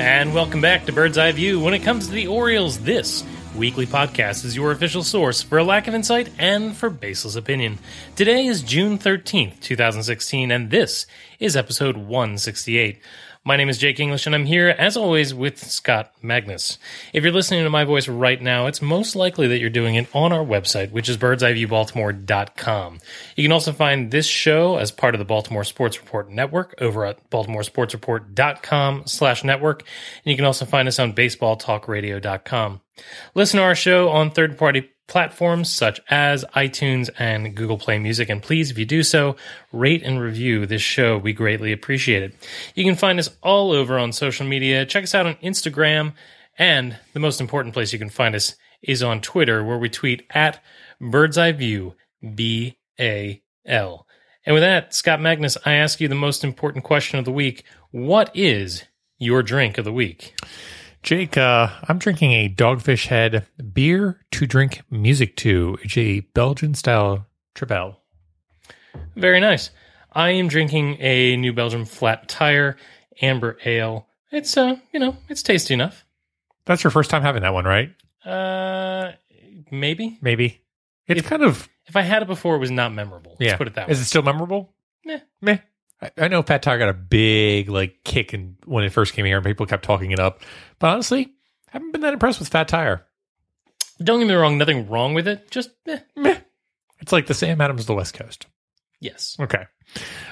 And welcome back to Bird's Eye View. When it comes to the Orioles, this weekly podcast is your official source for a lack of insight and for baseless opinion. Today is June 13th, 2016, and this is episode 168. My name is Jake English, and I'm here, as always, with Scott Magnus. If you're listening to my voice right now, it's most likely that you're doing it on our website, which is birdseyeviewbaltimore.com. You can also find this show as part of the Baltimore Sports Report Network over at baltimoresportsreport.com/network, and you can also find us on baseballtalkradio.com. Listen to our show on third-party platforms such as iTunes and Google Play Music, and please, if you do so, rate and review this show. We greatly appreciate it. You can find us all over on social media. Check us out on Instagram, and the most important place you can find us is on Twitter, where we tweet at BirdsEyeViewBAL. And with that, Scott Magnus, I ask you the most important question of the week. What is your drink of the week? Jake, I'm drinking a Dogfish Head beer to drink music to. It's a Belgian-style tripel. Very nice. I am drinking a New Belgium Flat Tire Amber Ale. It's, it's tasty enough. That's your first time having that one, right? Maybe. If I had it before, it was not memorable. Yeah. Let's put it that way. Is it still memorable? Meh. I know Fat Tire got a big kick when it first came here, and people kept talking it up. But honestly, I haven't been that impressed with Fat Tire. Don't get me wrong, nothing wrong with it. Just meh. It's like the Sam Adams of the West Coast. Yes. Okay.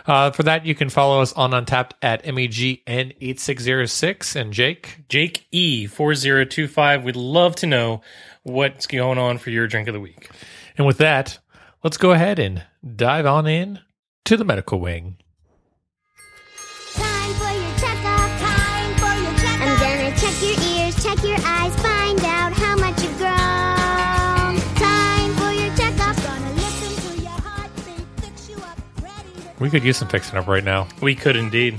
For that, you can follow us on Untappd at MEGN8606. And Jake E4025. We'd love to know what's going on for your drink of the week. And with that, let's go ahead and dive on in to the medical wing. We could use some fixing up right now. We could indeed.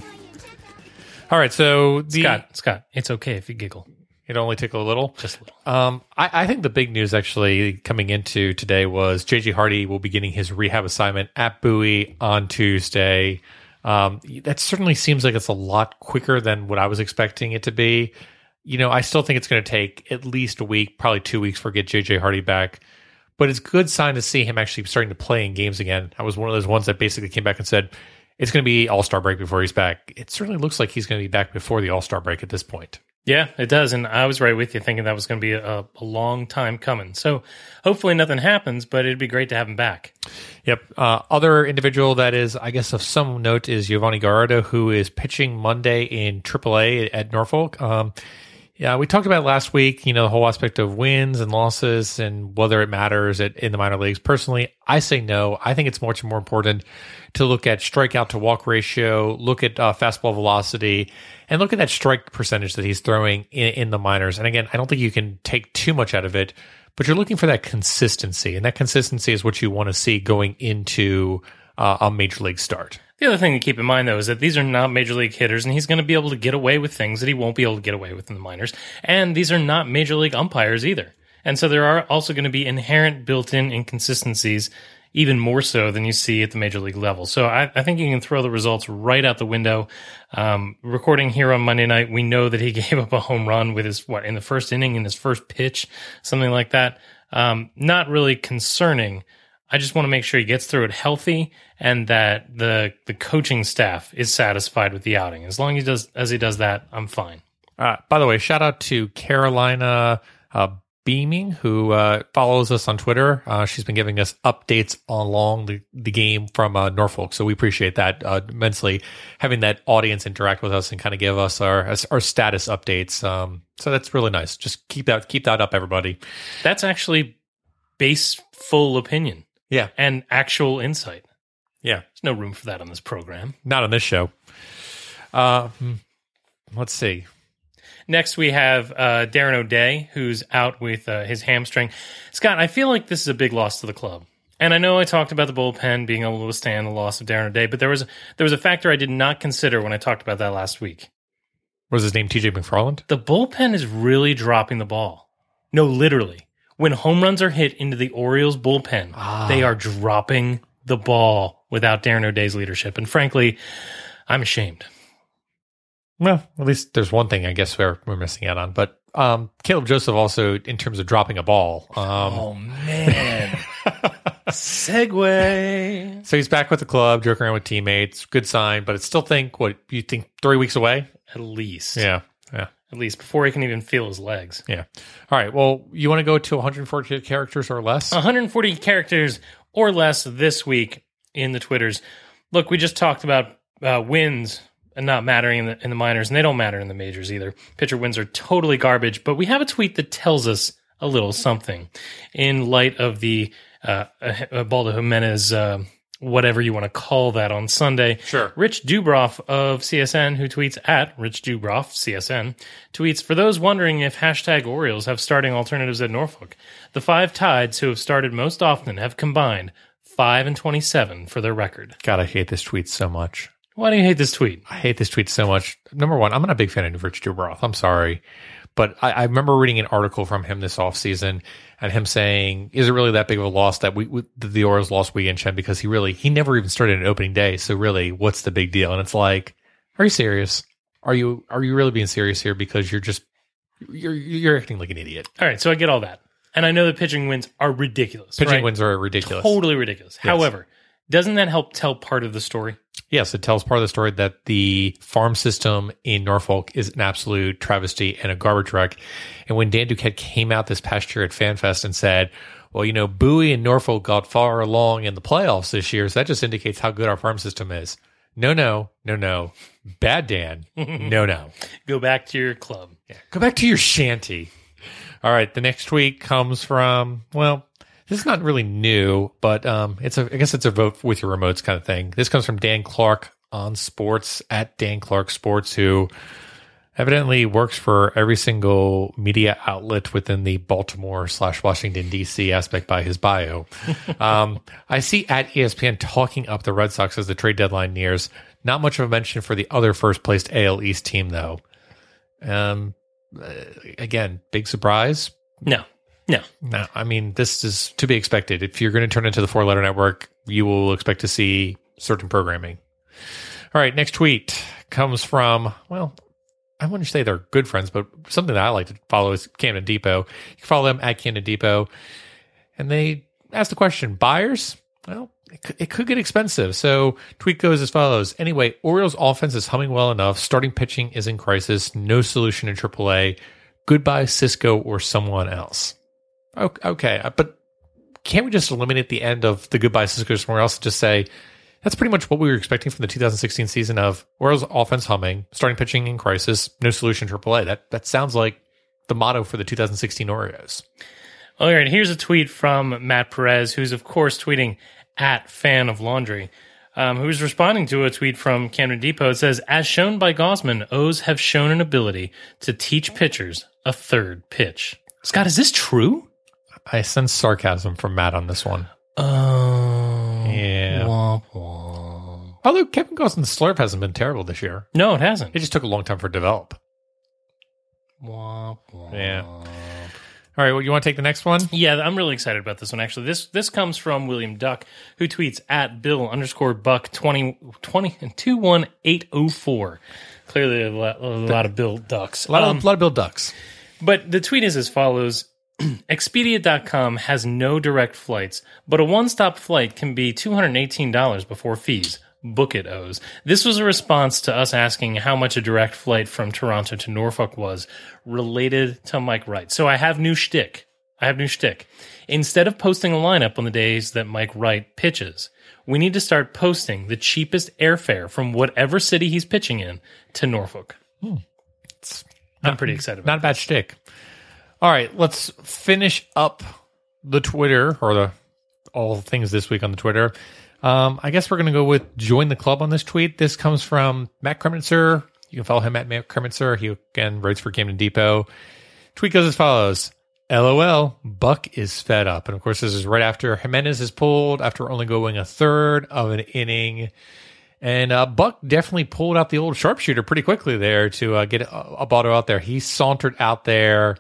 All right, so Scott, it's okay if you giggle. It only tickle a little? Just a little. I think the big news actually coming into today was JJ Hardy will be getting his rehab assignment at Bowie on Tuesday. That certainly seems like it's a lot quicker than what I was expecting it to be. You know, I still think it's going to take at least a week, probably 2 weeks for get JJ Hardy back. But it's a good sign to see him actually starting to play in games again. I was one of those ones that basically came back and said, it's going to be All-Star break before he's back. It certainly looks like he's going to be back before the All-Star break at this point. Yeah, it does. And I was right with you thinking that was going to be a long time coming. So hopefully nothing happens, but it'd be great to have him back. Yep. Other individual that is, I guess, of some note is Yovani Gallardo, who is pitching Monday in AAA at Norfolk. Yeah, we talked about it last week, the whole aspect of wins and losses and whether it matters in the minor leagues. Personally, I say no. I think it's much more important to look at strikeout to walk ratio, look at fastball velocity, and look at that strike percentage that he's throwing in the minors. And again, I don't think you can take too much out of it, but you're looking for that consistency, and that consistency is what you want to see going into a major league start. The other thing to keep in mind, though, is that these are not major league hitters, and he's going to be able to get away with things that he won't be able to get away with in the minors. And these are not major league umpires either. And so there are also going to be inherent built-in inconsistencies, even more so than you see at the major league level. So I think you can throw the results right out the window. Recording here on Monday night, we know that he gave up a home run with his, in the first inning, in his first pitch, something like that. Not really concerning. I just want to make sure he gets through it healthy and that the coaching staff is satisfied with the outing. As long as he does that, I'm fine. By the way, shout out to Carolina Beaming, who follows us on Twitter. She's been giving us updates along the game from Norfolk, so we appreciate that immensely, having that audience interact with us and kind of give us our status updates. So that's really nice. Just keep that up, everybody. That's actually baseful opinion, yeah, and actual insight. Yeah, there's no room for that on this program. Not on this show. Let's see. Next, we have Darren O'Day, who's out with his hamstring. Scott, I feel like this is a big loss to the club. And I know I talked about the bullpen being able to withstand the loss of Darren O'Day, but there was a factor I did not consider when I talked about that last week. What was his name, TJ McFarland? The bullpen is really dropping the ball. No, literally. When home runs are hit into the Orioles bullpen, They are dropping the ball without Darren O'Day's leadership. And frankly, I'm ashamed. Well, at least there's one thing I guess we're missing out on. But Caleb Joseph also, in terms of dropping a ball. Oh, man. Segway. So he's back with the club, joking around with teammates. Good sign. But it's still, 3 weeks away? At least. Yeah. At least before he can even feel his legs. Yeah. All right. Well, you want to go to 140 characters or less? 140 characters or less this week in the Twitters. Look, we just talked about wins and not mattering in the minors, and they don't matter in the majors either. Pitcher wins are totally garbage, but we have a tweet that tells us a little something in light of the Ubaldo Jimenez, whatever you want to call that, on Sunday. Sure. Rich Dubroff of CSN, who tweets at Rich Dubroff, CSN, tweets, "For those wondering if hashtag Orioles have starting alternatives at Norfolk, the five Tides who have started most often have combined 5 and 27 for their record." God, I hate this tweet so much. Why do you hate this tweet? I hate this tweet so much. Number one, I'm not a big fan of Rich Dubroff. I'm sorry. But I remember reading an article from him this offseason and him saying, is it really that big of a loss that the Orioles lost Wei and Chen? Because he never even started an opening day. So really, what's the big deal? And it's like, are you serious? Are you really being serious here? Because you're acting like an idiot. All right. So I get all that. And I know the pitching wins are ridiculous. Pitching wins are ridiculous. Totally ridiculous. Yes. However, doesn't that help tell part of the story? Yes, it tells part of the story that the farm system in Norfolk is an absolute travesty and a garbage wreck. And when Dan Duquette came out this past year at FanFest and said, well, Bowie and Norfolk got far along in the playoffs this year, so that just indicates how good our farm system is. No. Bad Dan. No. Go back to your club. Yeah. Go back to your shanty. All right, the next tweet comes from, well, this is not really new, but I guess it's a vote with your remotes kind of thing. This comes from Dan Clark on Sports, at Dan Clark Sports, who evidently works for every single media outlet within the Baltimore/Washington, D.C. aspect by his bio. I see at ESPN talking up the Red Sox as the trade deadline nears. Not much of a mention for the other first-placed AL East team, though. Again, big surprise? No, I mean, this is to be expected. If you're going to turn into the four-letter network, you will expect to see certain programming. All right, next tweet comes from, well, I wouldn't say they're good friends, but something that I like to follow is Camden Depot. You can follow them at Camden Depot. And they asked the question, buyers? Well, it could get expensive. So tweet goes as follows. Anyway, Orioles offense is humming well enough. Starting pitching is in crisis. No solution in AAA. Goodbye, Cisco or someone else. Okay, but can't we just eliminate the end of the goodbye Cisco somewhere else and just say, that's pretty much what we were expecting from the 2016 season of Orioles offense humming, starting pitching in crisis, no solution AAA. That sounds like the motto for the 2016 Orioles. All right, here's a tweet from Matt Perez, who's, of course, tweeting at Fan of Laundry, who's responding to a tweet from Camden Depot. It says, as shown by Gausman, O's have shown an ability to teach pitchers a third pitch. Scott, is this true? I sense sarcasm from Matt on this one. Oh, yeah. Womp womp. Although Kevin Gausman's slurp hasn't been terrible this year. No, it hasn't. It just took a long time for it to develop. Womp womp. Yeah. All right, well, you want to take the next one? Yeah, I'm really excited about this one, actually. This comes from William Duck, who tweets at Bill_Buck21804. Clearly a lot of Bill Ducks. A lot of Bill Ducks. But the tweet is as follows. Expedia.com has no direct flights, but a one-stop flight can be $218 before fees. Book it, O's. This was a response to us asking how much a direct flight from Toronto to Norfolk was related to Mike Wright. So I have new shtick. I have a new shtick. Instead of posting a lineup on the days that Mike Wright pitches, we need to start posting the cheapest airfare from whatever city he's pitching in to Norfolk. I'm pretty excited about it. Not a bad shtick. All right, let's finish up the Twitter, or the all things this week on the Twitter. I guess we're going to go with join the club on this tweet. This comes from Matt Kremitzer. You can follow him at Matt Kremitzer. He, again, writes for Camden Depot. Tweet goes as follows. LOL, Buck is fed up. And, of course, this is right after Jimenez is pulled, after only going a third of an inning. And Buck definitely pulled out the old sharpshooter pretty quickly there to get a bottle out there. He sauntered out there.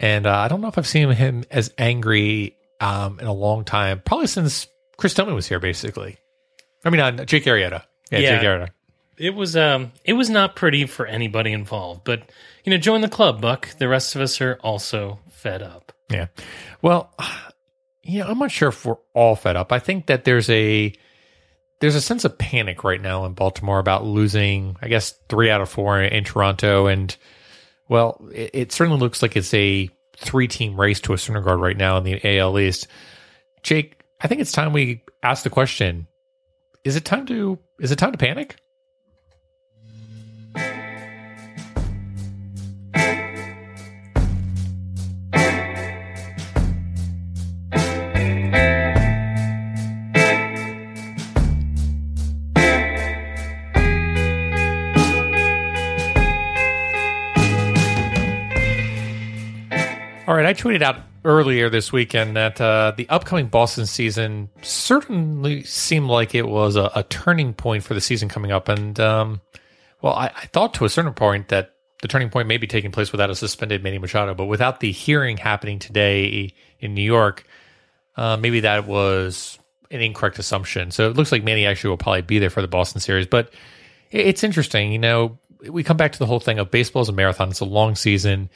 And I don't know if I've seen him as angry in a long time, probably since Chris Tillman was here, basically. I mean, Jake Arrieta. Jake Arrieta. It was not pretty for anybody involved, but, you know, join the club, Buck. The rest of us are also fed up. Yeah. Well, you know, I'm not sure if we're all fed up. I think that there's a sense of panic right now in Baltimore about losing, I guess, 3 out of 4 in Toronto. And, well, it certainly looks like it's a 3-team race to a certain regard right now in the AL East. Jake, I think it's time we ask the question, is it time to panic? I tweeted out earlier this weekend that the upcoming Boston season certainly seemed like it was a turning point for the season coming up. And, I thought to a certain point that the turning point may be taking place without a suspended Manny Machado, but without the hearing happening today in New York, maybe that was an incorrect assumption. So it looks like Manny actually will probably be there for the Boston series. But it's interesting. You know, we come back to the whole thing of baseball is a marathon. It's a long season.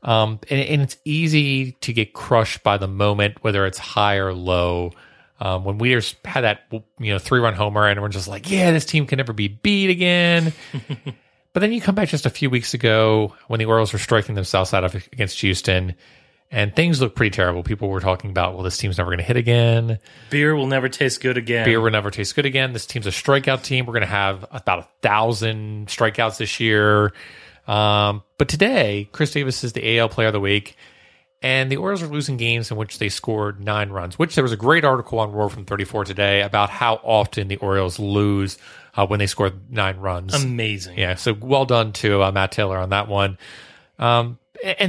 And it's easy to get crushed by the moment, whether it's high or low. When we had that, 3-run homer, and we're just like, yeah, this team can never be beat again. But then you come back just a few weeks ago when the Orioles were striking themselves out against Houston, and things looked pretty terrible. People were talking about, well, this team's never going to hit again. Beer will never taste good again. This team's a strikeout team. We're going to have about 1,000 strikeouts this year. But today, Chris Davis is the AL Player of the Week, and the Orioles are losing games in which they scored 9 runs, which there was a great article on War from 34 today about how often the Orioles lose when they score 9 runs. Amazing. Yeah, so well done to Matt Taylor on that one. And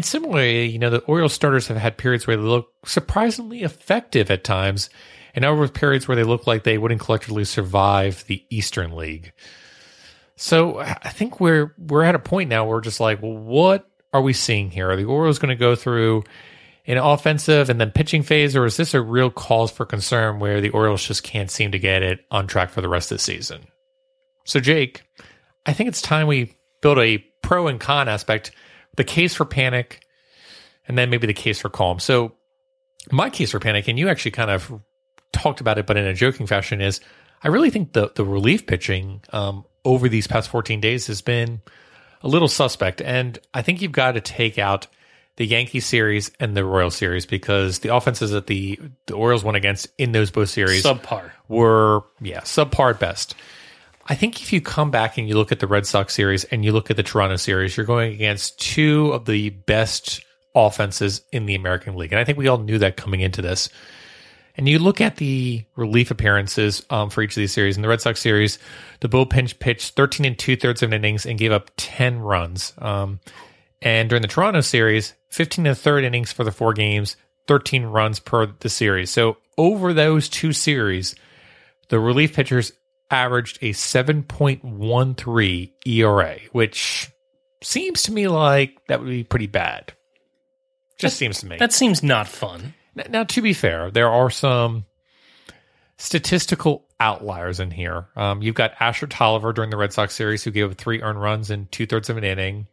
similarly, the Orioles starters have had periods where they look surprisingly effective at times, and over periods where they look like they wouldn't collectively survive the Eastern League. So I think we're at a point now where we're just like, well, what are we seeing here? Are the Orioles going to go through an offensive and then pitching phase, or is this a real cause for concern where the Orioles just can't seem to get it on track for the rest of the season? So, Jake, I think it's time we build a pro and con aspect, the case for panic, and then maybe the case for calm. So my case for panic, and you actually kind of talked about it, but in a joking fashion, is I really think the relief pitching over these past 14 days has been a little suspect. And I think you've got to take out the Yankees series and the Royals series because the offenses that the Orioles went against in those both series were subpar at best. I think if you come back and you look at the Red Sox series and you look at the Toronto series, you're going against 2 of the best offenses in the American League. And I think we all knew that coming into this. And you look at the relief appearances for each of these series. In the Red Sox series, the bullpen pitched 13 and 2/3 of innings and gave up 10 runs. And during the Toronto series, 15 and a third innings for the 4 games, 13 runs per the series. So over those 2 series, the relief pitchers averaged a 7.13 ERA, which seems to me like that would be pretty bad. Seems to me. That seems not fun. Now, to be fair, there are some statistical outliers in here. You've got Asher Tolliver during the Red Sox series, who gave up 3 earned runs in 2/3 of an inning.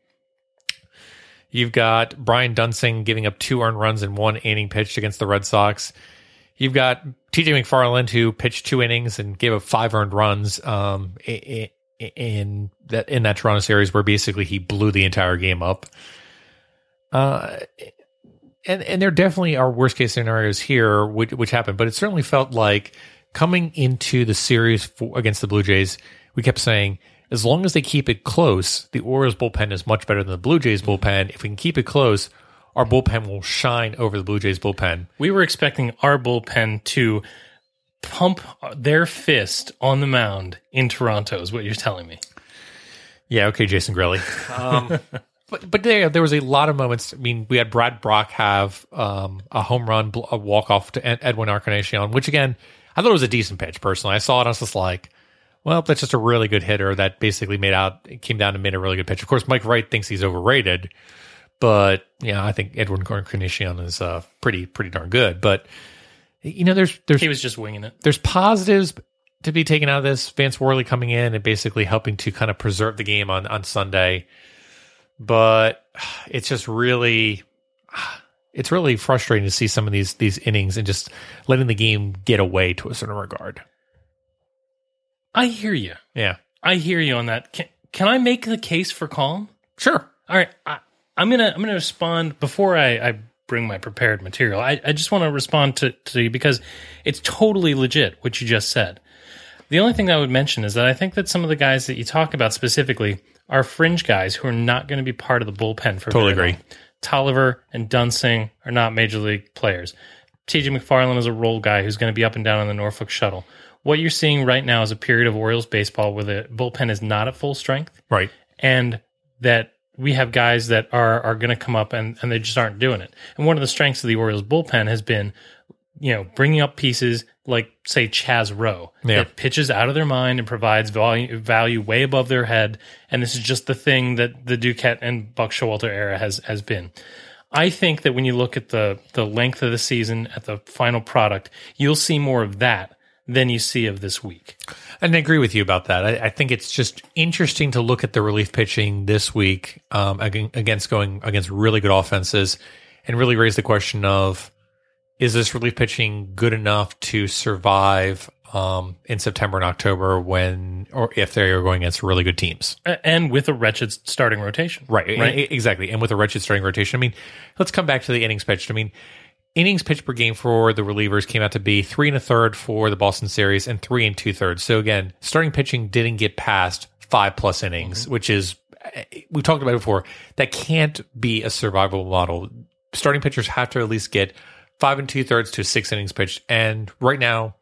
You've got Brian Dunsing giving up 2 earned runs in 1 inning pitched against the Red Sox. You've got TJ McFarland, who pitched 2 innings and gave up 5 earned runs in that Toronto series, where basically he blew the entire game up. And there definitely are worst case scenarios here, which happened, but it certainly felt like coming into the series against the Blue Jays, we kept saying, as long as they keep it close, the Orioles bullpen is much better than the Blue Jays bullpen. If we can keep it close, our bullpen will shine over the Blue Jays bullpen. We were expecting our bullpen to pump their fist on the mound in Toronto is what you're telling me. Yeah, okay, Jason Grelly. But there was a lot of moments. I mean, we had Brad Brock have a home run, a walk-off to Edwin Encarnacion, which, again, I thought it was a decent pitch, personally. I saw it, and I was just like, well, that's just a really good hitter that basically came down and made a really good pitch. Of course, Mike Wright thinks he's overrated, but, yeah, I think Edwin Encarnacion is pretty darn good. But, you know, there's he was just winging it. There's positives to be taken out of this. Vance Worley coming in and basically helping to kind of preserve the game on Sunday. But it's just really, frustrating to see some of these innings and just letting the game get away to a certain regard. I hear you. Yeah, I hear you on that. Can I make the case for calm? Sure. All right. I'm gonna respond before I bring my prepared material. I just want to respond to you because it's totally legit what you just said. The only thing I would mention is that I think that some of the guys that you talk about specifically are fringe guys who are not going to be part of the bullpen for totally agree. Tolliver and Dunsing are not major league players. TJ McFarland is a role guy who's going to be up and down on the Norfolk shuttle. What you're seeing right now is a period of Orioles baseball where the bullpen is not at full strength. Right. And that we have guys that are going to come up and they just aren't doing it. And one of the strengths of the Orioles bullpen has been, you know, bringing up pieces like, say, Chaz Rowe, that pitches out of their mind and provides value way above their head. And this is just the thing that the Duquette and Buck Showalter era has been. I think that when you look at the length of the season, at the final product, you'll see more of that than you see of this week. And I agree with you about that. I think it's just interesting to look at the relief pitching this week against really good offenses and really raise the question of, is this relief pitching good enough to survive in September and October if they are going against really good teams? And with a wretched starting rotation. Right. Exactly. And with a wretched starting rotation. I mean, let's come back to the innings pitched. I mean, innings pitched per game for the relievers came out to be 3 1/3 for the Boston series and 3 2/3. So again, starting pitching didn't get past 5+ innings, which is, we talked about it before, that can't be a survivable model. Starting pitchers have to at least get 5 2/3 to 6 innings pitched, and right now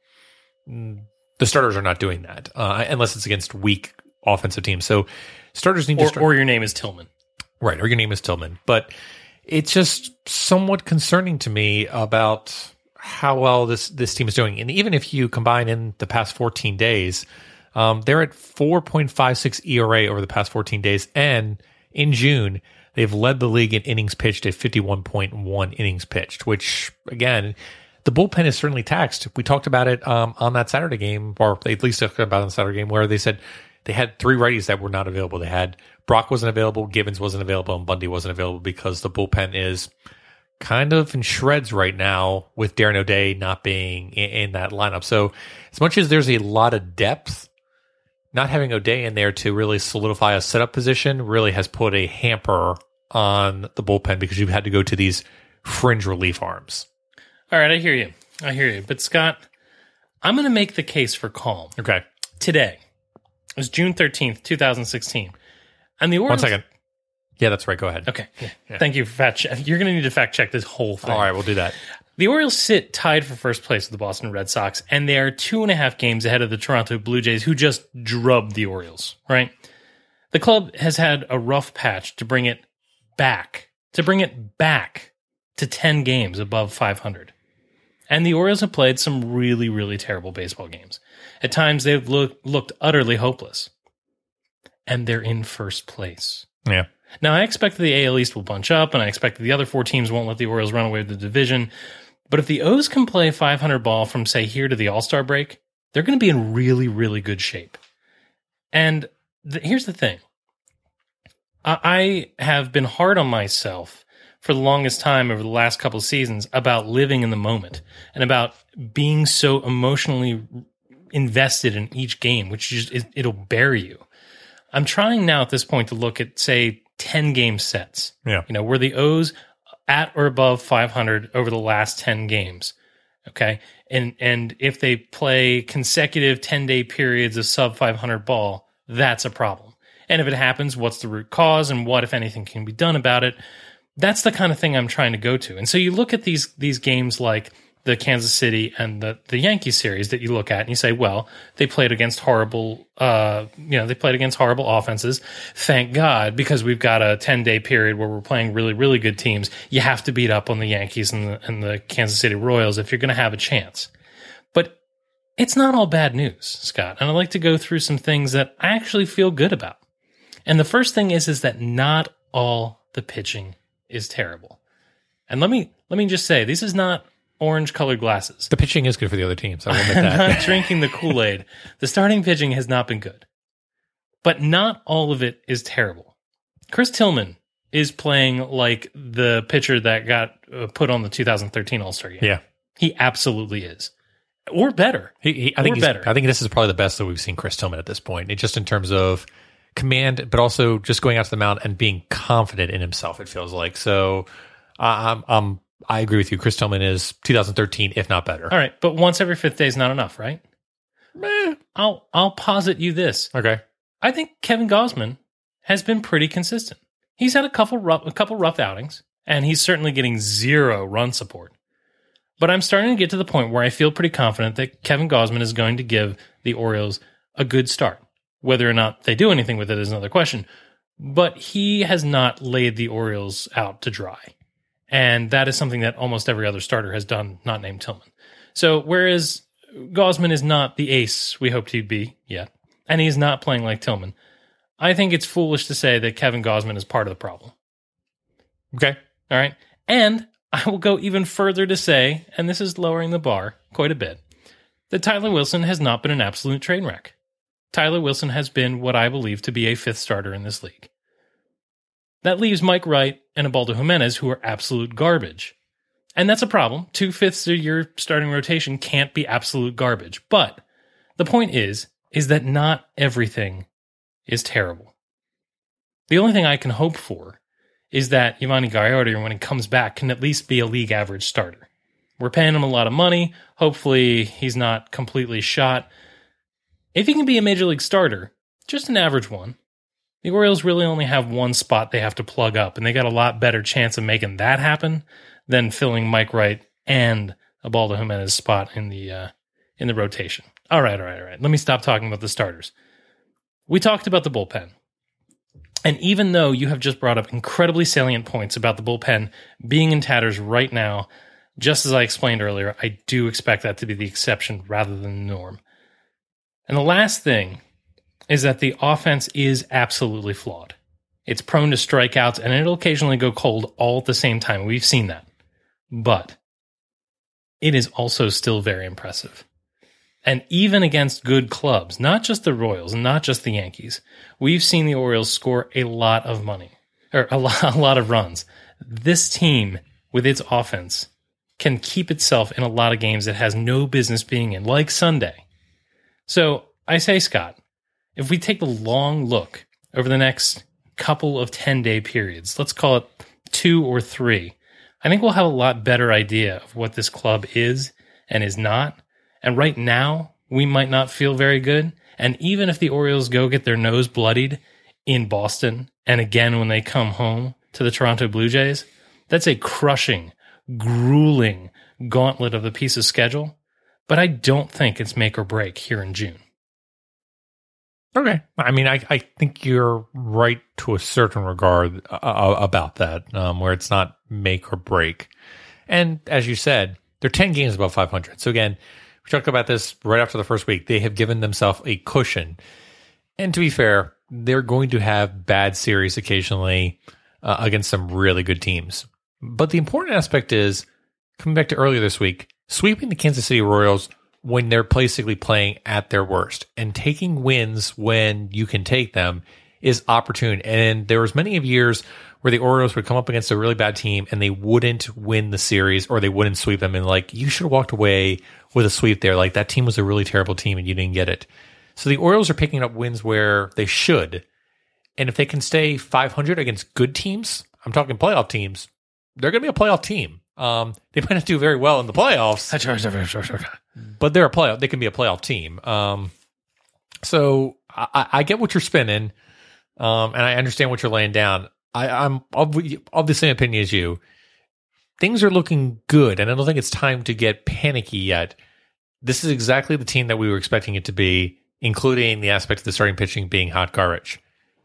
the starters are not doing that unless it's against weak offensive teams. So starters need to start. Or your name is Tillman, right? Or your name is Tillman, but it's just somewhat concerning to me about how well this team is doing. And even if you combine in the past 14 days, they're at 4.56 ERA over the past 14 days, and in June, they've led the league in innings pitched at 51.1 innings pitched, which, again, the bullpen is certainly taxed. We talked about it on that Saturday game, or at least talked about it on the Saturday game, where they said they had 3 righties that were not available. They had Brock wasn't available, Givens wasn't available, and Bundy wasn't available because the bullpen is kind of in shreds right now with Darren O'Day not being in that lineup. So as much as there's a lot of depth, not having O'Day in there to really solidify a setup position really has put a hamper on the bullpen because you've had to go to these fringe relief arms. All right, I hear you. But, Scott, I'm going to make the case for calm. Okay. Today is June 13th, 2016. And the Orioles... One second. Yeah, that's right. Go ahead. Okay. Yeah. Thank you for fact check. You're going to need to fact check this whole thing. All right, we'll do that. The Orioles sit tied for first place with the Boston Red Sox, and they are 2.5 games ahead of the Toronto Blue Jays, who just drubbed the Orioles, right? The club has had a rough patch to bring it back, to 10 games above 500. And the Orioles have played some really, really terrible baseball games. At times, they've looked utterly hopeless. And they're in first place. Yeah. Now, I expect the AL East will bunch up, and I expect the other 4 teams won't let the Orioles run away with the division. But if the O's can play 500 ball from, say, here to the All-Star break, they're going to be in really, really good shape. And here's the thing. I have been hard on myself for the longest time over the last couple of seasons about living in the moment and about being so emotionally invested in each game, which it'll bury you. I'm trying now at this point to look at, say, 10-game sets. Yeah. You know, where the O's at or above 500 over the last 10 games. Okay. And if they play consecutive 10-day periods of sub 500 ball, that's a problem. And if it happens, what's the root cause and what, if anything, can be done about it? That's the kind of thing I'm trying to go to. And so you look at these games like the Kansas City and the Yankee series that you look at and you say, well, they played against horrible, they played against horrible offenses. Thank God, because we've got a 10-day period where we're playing really, really good teams. You have to beat up on the Yankees and the Kansas City Royals if you're going to have a chance. But it's not all bad news, Scott. And I'd like to go through some things that I actually feel good about. And the first thing is that not all the pitching is terrible. And let me just say, this is not orange-colored glasses. The pitching is good for the other teams. I admit that. I'm not drinking the Kool-Aid. The starting pitching has not been good. But not all of it is terrible. Chris Tillman is playing like the pitcher that got put on the 2013 All-Star game. Yeah. He absolutely is. Or better. I think this is probably the best that we've seen Chris Tillman at this point. It just in terms of command, but also just going out to the mound and being confident in himself, it feels like. So I agree with you. Chris Tillman is 2013, if not better. All right, but once every fifth day is not enough, right? Meh. I'll posit you this. Okay. I think Kevin Gausman has been pretty consistent. He's had a couple rough outings, and he's certainly getting zero run support. But I'm starting to get to the point where I feel pretty confident that Kevin Gausman is going to give the Orioles a good start. Whether or not they do anything with it is another question. But he has not laid the Orioles out to dry. And that is something that almost every other starter has done, not named Tillman. So whereas Gausman is not the ace we hoped he'd be yet, and he's not playing like Tillman, I think it's foolish to say that Kevin Gausman is part of the problem. Okay. All right. And I will go even further to say, and this is lowering the bar quite a bit, that Tyler Wilson has not been an absolute train wreck. Tyler Wilson has been what I believe to be a fifth starter in this league. That leaves Mike Wright and Ubaldo Jimenez, who are absolute garbage. And that's a problem. 2/5 of your starting rotation can't be absolute garbage. But the point is that not everything is terrible. The only thing I can hope for is that Yovani Gallardo, when he comes back, can at least be a league average starter. We're paying him a lot of money. Hopefully he's not completely shot. If he can be a major league starter, just an average one, the Orioles really only have one spot they have to plug up, and they got a lot better chance of making that happen than filling Mike Wright and Ubaldo Jimenez's spot in the rotation. All right. Let me stop talking about the starters. We talked about the bullpen. And even though you have just brought up incredibly salient points about the bullpen being in tatters right now, just as I explained earlier, I do expect that to be the exception rather than the norm. And the last thing is that the offense is absolutely flawed. It's prone to strikeouts, and it'll occasionally go cold all at the same time. We've seen that. But it is also still very impressive. And even against good clubs, not just the Royals and not just the Yankees, we've seen the Orioles score a lot of runs. This team, with its offense, can keep itself in a lot of games it has no business being in, like Sunday. So I say, Scott, if we take a long look over the next couple of 10-day periods, let's call it 2 or 3, I think we'll have a lot better idea of what this club is and is not. And right now, we might not feel very good. And even if the Orioles go get their nose bloodied in Boston, and again when they come home to the Toronto Blue Jays, that's a crushing, grueling gauntlet of the piece of schedule. But I don't think it's make or break here in June. Okay. I mean, I think you're right to a certain regard about that, where it's not make or break. And as you said, they're 10 games above 500. So again, we talked about this right after the first week. They have given themselves a cushion. And to be fair, they're going to have bad series occasionally against some really good teams. But the important aspect is, coming back to earlier this week, sweeping the Kansas City Royals when they're basically playing at their worst, and taking wins when you can take them is opportune. And there was many of years where the Orioles would come up against a really bad team and they wouldn't win the series, or they wouldn't sweep them. And like, you should have walked away with a sweep there. Like, that team was a really terrible team and you didn't get it. So the Orioles are picking up wins where they should. And if they can stay 500 against good teams, I'm talking playoff teams, they're going to be a playoff team. They might not do very well in the playoffs, but they're a playoff. They can be a playoff team. So I get what you're spinning, and I understand what you're laying down. I'm of the same opinion as you. Things are looking good, and I don't think it's time to get panicky yet. This is exactly the team that we were expecting it to be, including the aspect of the starting pitching being hot garbage.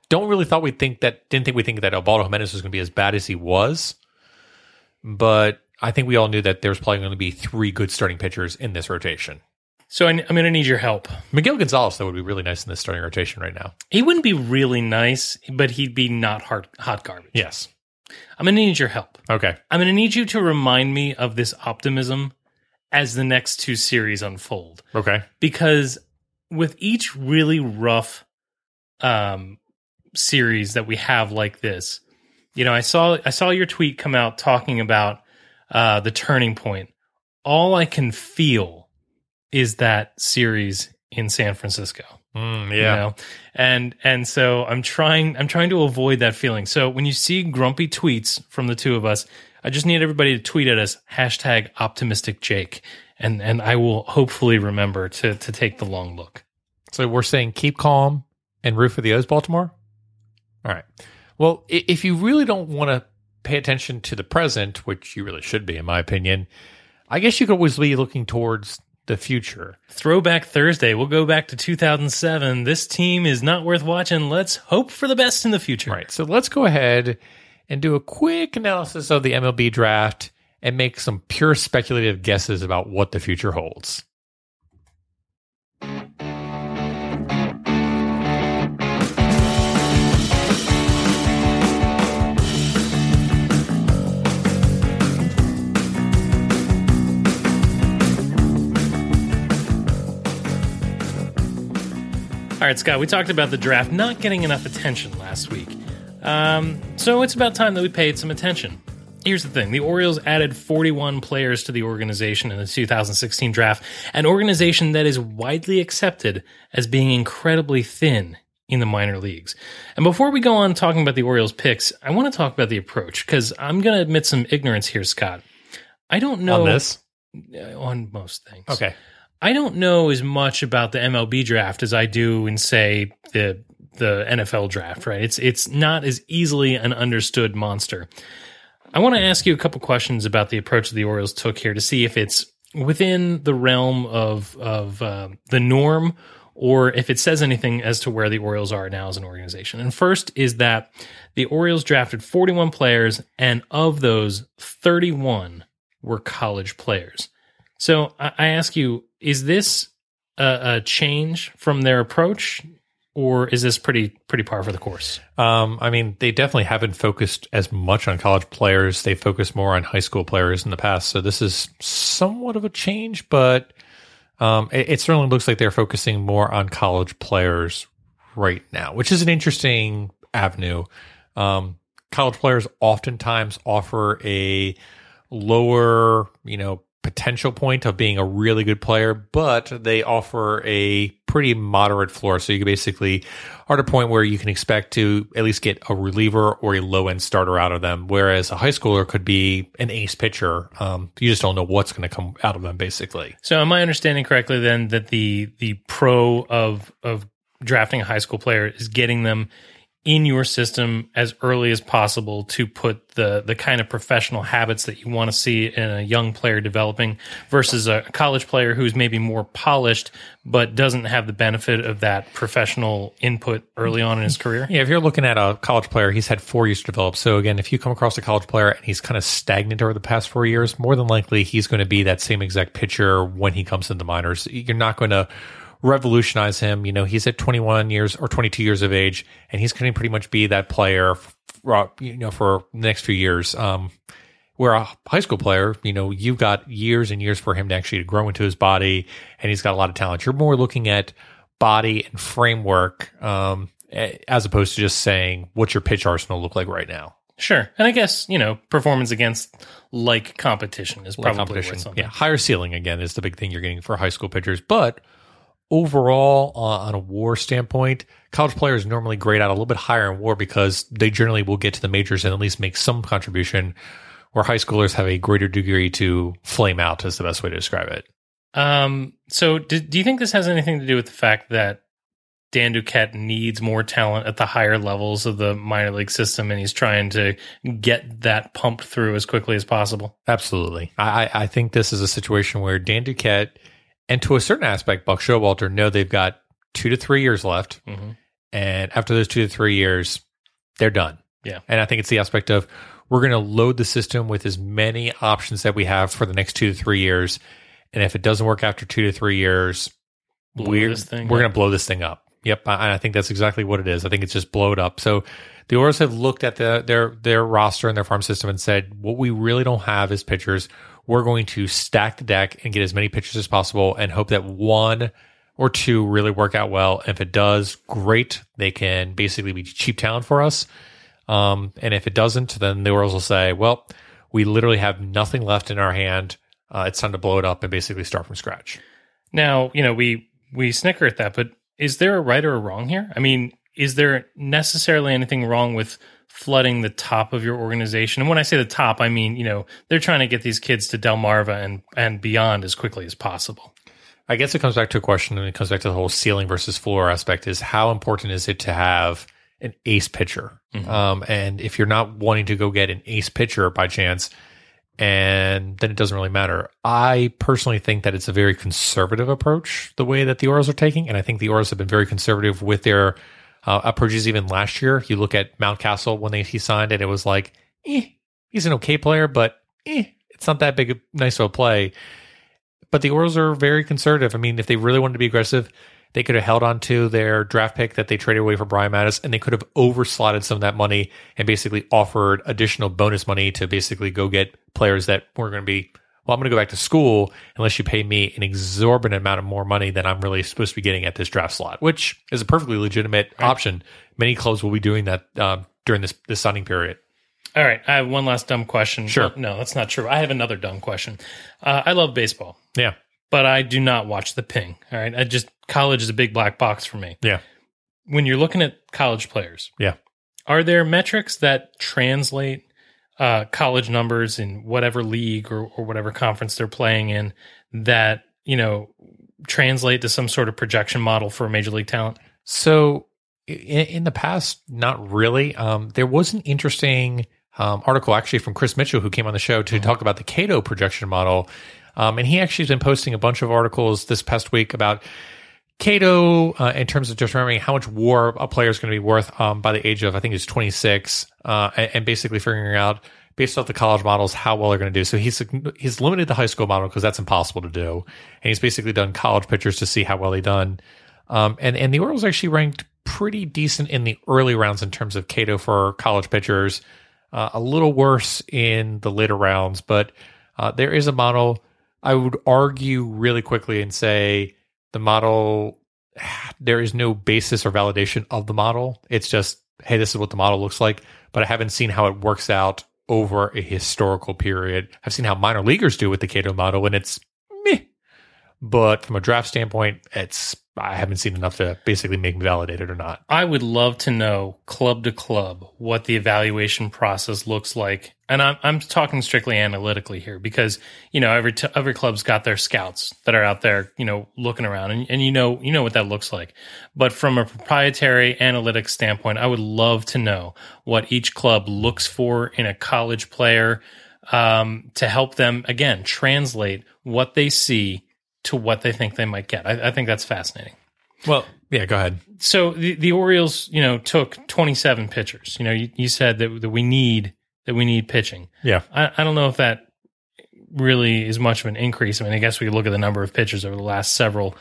Didn't think we think that Ubaldo Jimenez was going to be as bad as he was, but I think we all knew that there's probably going to be three good starting pitchers in this rotation. So I'm going to need your help. Miguel Gonzalez, though, would be really nice in this starting rotation right now. He wouldn't be really nice, but he'd be not hot garbage. Yes. I'm going to need your help. Okay. I'm going to need you to remind me of this optimism as the next two series unfold. Okay. Because with each really rough series that we have like this, you know, I saw your tweet come out talking about the turning point. All I can feel is that series in San Francisco. Yeah. You know? And so I'm trying to avoid that feeling. So when you see grumpy tweets from the two of us, I just need everybody to tweet at us, #OptimisticJake. And I will hopefully remember to take the long look. So we're saying keep calm and root for the O's, Baltimore? All right. Well, if you really don't want to pay attention to the present, which you really should be, in my opinion, I guess you could always be looking towards the future. Throwback Thursday. We'll go back to 2007. This team is not worth watching. Let's hope for the best in the future. Right. So let's go ahead and do a quick analysis of the MLB draft and make some pure speculative guesses about what the future holds. All right, Scott, we talked about the draft not getting enough attention last week. So it's about time that we paid some attention. Here's the thing. The Orioles added 41 players to the organization in the 2016 draft, an organization that is widely accepted as being incredibly thin in the minor leagues. And before we go on talking about the Orioles picks, I want to talk about the approach, because I'm going to admit some ignorance here, Scott. I don't know. On this? On most things. Okay. I don't know as much about the MLB draft as I do in, say, the NFL draft, right? It's not as easily an understood monster. I want to ask you a couple questions about the approach that the Orioles took here to see if it's within the realm of the norm or if it says anything as to where the Orioles are now as an organization. And first is that the Orioles drafted 41 players, and of those, 31 were college players. So I ask you, is this a change from their approach, or is this pretty par for the course? I mean, they definitely haven't focused as much on college players. They focused more on high school players in the past. So this is somewhat of a change, but it certainly looks like they're focusing more on college players right now, which is an interesting avenue. College players oftentimes offer a lower, potential point of being a really good player, but they offer a pretty moderate floor. So you basically are at a point where you can expect to at least get a reliever or a low-end starter out of them, whereas a high schooler could be an ace pitcher. You just don't know what's going to come out of them, basically. So am I understanding correctly, then, that the pro of drafting a high school player is getting them in your system as early as possible to put the kind of professional habits that you want to see in a young player developing, versus a college player who's maybe more polished but doesn't have the benefit of that professional input early on in his career? Yeah, if you're looking at a college player, he's had 4 years to develop. So again, if you come across a college player and he's kind of stagnant over the past 4 years, more than likely he's going to be that same exact pitcher when he comes into minors. You're not going to revolutionize him. He's at 21 years or 22 years of age, and he's going to pretty much be that player for the next few years. Where a high school player, you've got years and years for him to actually grow into his body, and he's got a lot of talent. You're more looking at body and framework as opposed to just saying, what's your pitch arsenal look like right now? Sure. And I guess, performance against like competition is probably worth something. Yeah, higher ceiling, again, is the big thing you're getting for high school pitchers, but overall, on a WAR standpoint, college players normally grade out a little bit higher in WAR because they generally will get to the majors and at least make some contribution, where high schoolers have a greater degree to flame out is the best way to describe it. So do you think this has anything to do with the fact that Dan Duquette needs more talent at the higher levels of the minor league system, and he's trying to get that pumped through as quickly as possible? Absolutely. I think this is a situation where Dan Duquette, and to a certain aspect, Buck Showalter, know they've got 2 to 3 years left. Mm-hmm. And after those 2 to 3 years, they're done. Yeah. And I think it's the aspect of, we're going to load the system with as many options that we have for the next 2 to 3 years. And if it doesn't work after 2 to 3 years, we're going to blow this thing up. Yep, I think that's exactly what it is. I think it's just blowed up. So the Orioles have looked at their roster and their farm system and said, what we really don't have is pitchers. We're going to stack the deck and get as many pitchers as possible and hope that one or two really work out well. And if it does, great. They can basically be cheap talent for us. And if it doesn't, then the Orioles will say, well, we literally have nothing left in our hand. It's time to blow it up and basically start from scratch. Now, you know, we snicker at that, but is there a right or a wrong here? I mean, is there necessarily anything wrong with flooding the top of your organization? And when I say the top, I mean, you know, they're trying to get these kids to Delmarva and beyond as quickly as possible. I guess it comes back to a question, and it comes back to the whole ceiling versus floor aspect, is how important is it to have an ace pitcher? Mm-hmm. And if you're not wanting to go get an ace pitcher by chance, and then it doesn't really matter. I personally think that it's a very conservative approach, the way that the Orioles are taking, and I think the Orioles have been very conservative with their approaches even last year. You look at Mountcastle when he signed, and it was like, he's an okay player, but it's not that big, nice of a play. But the Orioles are very conservative. I mean, if they really wanted to be aggressive, they could have held on to their draft pick that they traded away for Brian Mattis, and they could have overslotted some of that money and basically offered additional bonus money to basically go get players that were going to be, well, I'm going to go back to school unless you pay me an exorbitant amount of more money than I'm really supposed to be getting at this draft slot, which is a perfectly legitimate option. Many clubs will be doing that during this signing period. All right. I have one last dumb question. Sure. No, that's not true. I have another dumb question. I love baseball. Yeah. But I do not watch the ping. All right. College is a big black box for me. Yeah. When you're looking at college players, yeah, are there metrics that translate college numbers in whatever league or whatever conference they're playing in that, you know, translate to some sort of projection model for major league talent? So in the past, not really. There was an interesting article actually from Chris Mitchell, who came on the show to talk about the Cato projection model. And he actually has been posting a bunch of articles this past week about Cato in terms of determining how much WAR a player is going to be worth by the age of, I think it's 26, and basically figuring out, based off the college models, how well they're going to do. So he's limited the high school model because that's impossible to do. And he's basically done college pitchers to see how well they've done. And the Orioles actually ranked pretty decent in the early rounds in terms of Cato for college pitchers, a little worse in the later rounds. But there is a model. I would argue really quickly and say the model, there is no basis or validation of the model. It's just, hey, this is what the model looks like, but I haven't seen how it works out over a historical period. I've seen how minor leaguers do with the Cato model, and it's meh. But from a draft standpoint, I haven't seen enough to basically make me validate it or not. I would love to know club to club what the evaluation process looks like. And I'm talking strictly analytically here because, you know, every club's got their scouts that are out there, you know, looking around and you know what that looks like. But from a proprietary analytics standpoint, I would love to know what each club looks for in a college player to help them, again, translate what they see to what they think they might get. I think that's fascinating. Well, yeah, go ahead. So the Orioles, you know, took 27 pitchers. You know, you said that we need pitching. Yeah. I don't know if that really is much of an increase. I mean, I guess we could look at the number of pitchers over the last several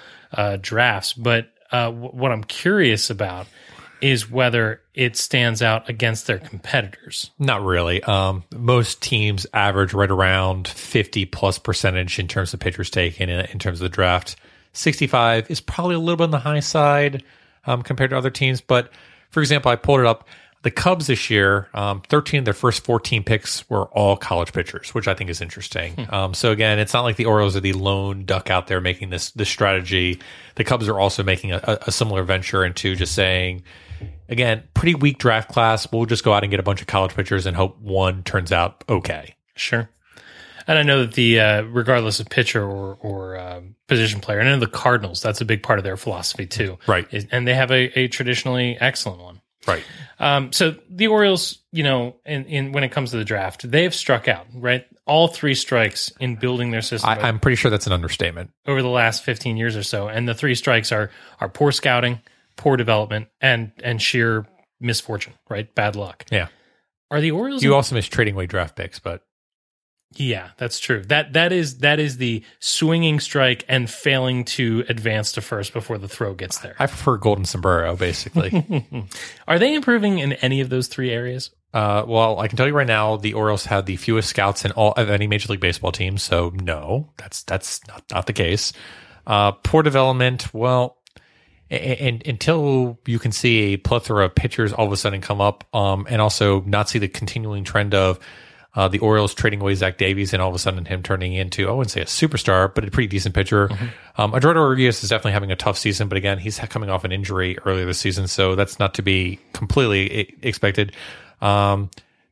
drafts, but what I'm curious about is whether it stands out against their competitors. Not really. Most teams average right around 50%+ in terms of pitchers taken in terms of the draft. 65 is probably a little bit on the high side compared to other teams. But, for example, I pulled it up. The Cubs this year, 13 of their first 14 picks were all college pitchers, which I think is interesting. So, again, it's not like the Orioles are the lone duck out there making this strategy. The Cubs are also making a similar venture into just saying, again, pretty weak draft class. We'll just go out and get a bunch of college pitchers and hope one turns out okay. Sure. And I know that the regardless of pitcher or position player, and I know the Cardinals, that's a big part of their philosophy too. Right. And they have a traditionally excellent one. Right. So the Orioles, you know, in when it comes to the draft, they have struck out, right? All three strikes in building their system. I'm pretty sure that's an understatement. Over the last 15 years or so. And the three strikes are poor scouting, poor development, and sheer misfortune, right? Bad luck. Yeah. Are the Orioles... You also miss trading away draft picks, but... Yeah, that's true. That is the swinging strike and failing to advance to first before the throw gets there. I prefer Golden Sombrero, basically. Are they improving in any of those three areas? Well, I can tell you right now, the Orioles had the fewest scouts in all of any Major League Baseball team. So no, that's not the case. Poor development. Well, and until you can see a plethora of pitchers all of a sudden come up, and also not see the continuing trend of. The Orioles trading away Zach Davies and all of a sudden him turning into, I wouldn't say a superstar, but a pretty decent pitcher. Mm-hmm. Eduardo Rodriguez is definitely having a tough season, but again, he's coming off an injury earlier this season, so that's not to be completely expected. Josh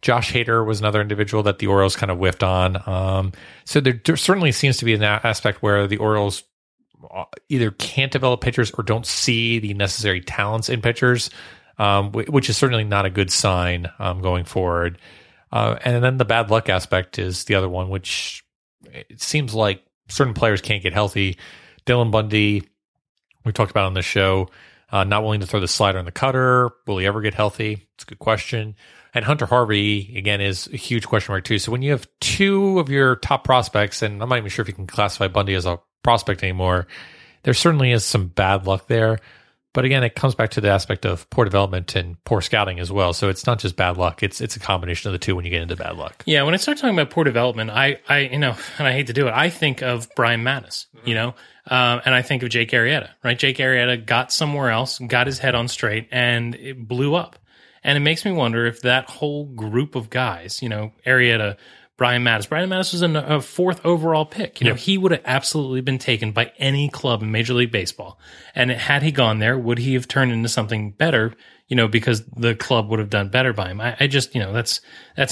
Hader was another individual that the Orioles kind of whiffed on. So there certainly seems to be an aspect where the Orioles either can't develop pitchers or don't see the necessary talents in pitchers, which is certainly not a good sign going forward. And then the bad luck aspect is the other one, which it seems like certain players can't get healthy. Dylan Bundy, we talked about on the show, not willing to throw the slider and the cutter. Will he ever get healthy? It's a good question. And Hunter Harvey, again, is a huge question mark too. So when you have two of your top prospects, and I'm not even sure if you can classify Bundy as a prospect anymore, there certainly is some bad luck there. But again, it comes back to the aspect of poor development and poor scouting as well. So it's not just bad luck. It's a combination of the two when you get into bad luck. Yeah, when I start talking about poor development, I you know, and I hate to do it, I think of Brian Madis, you know, and I think of Jake Arrieta, right? Jake Arrieta got somewhere else, got his head on straight, and it blew up. And it makes me wonder if that whole group of guys, you know, Arrieta, Brian Madis. Brian Madis was a fourth overall pick. You know, he would have absolutely been taken by any club in Major League Baseball. And had he gone there, would he have turned into something better, you know, because the club would have done better by him? I just, you know, that's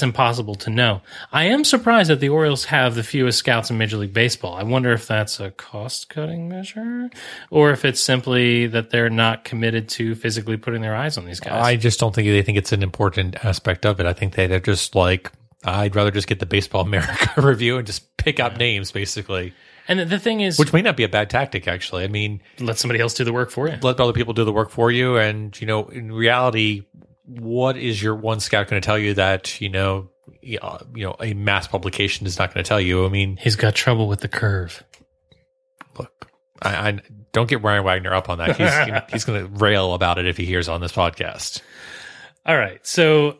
impossible to know. I am surprised that the Orioles have the fewest scouts in Major League Baseball. I wonder if that's a cost-cutting measure or if it's simply that they're not committed to physically putting their eyes on these guys. I just don't think they think it's an important aspect of it. I think they're just like... I'd rather just get the Baseball America review and just pick up names, basically. And the thing is... Which may not be a bad tactic, actually. I mean... Let somebody else do the work for you. Let other people do the work for you. And, you know, in reality, what is your one scout going to tell you that, you know, a mass publication is not going to tell you? I mean... He's got trouble with the curve. Look, I don't get Ryan Wagner up on that. He's going to rail about it if he hears on this podcast. All right. So...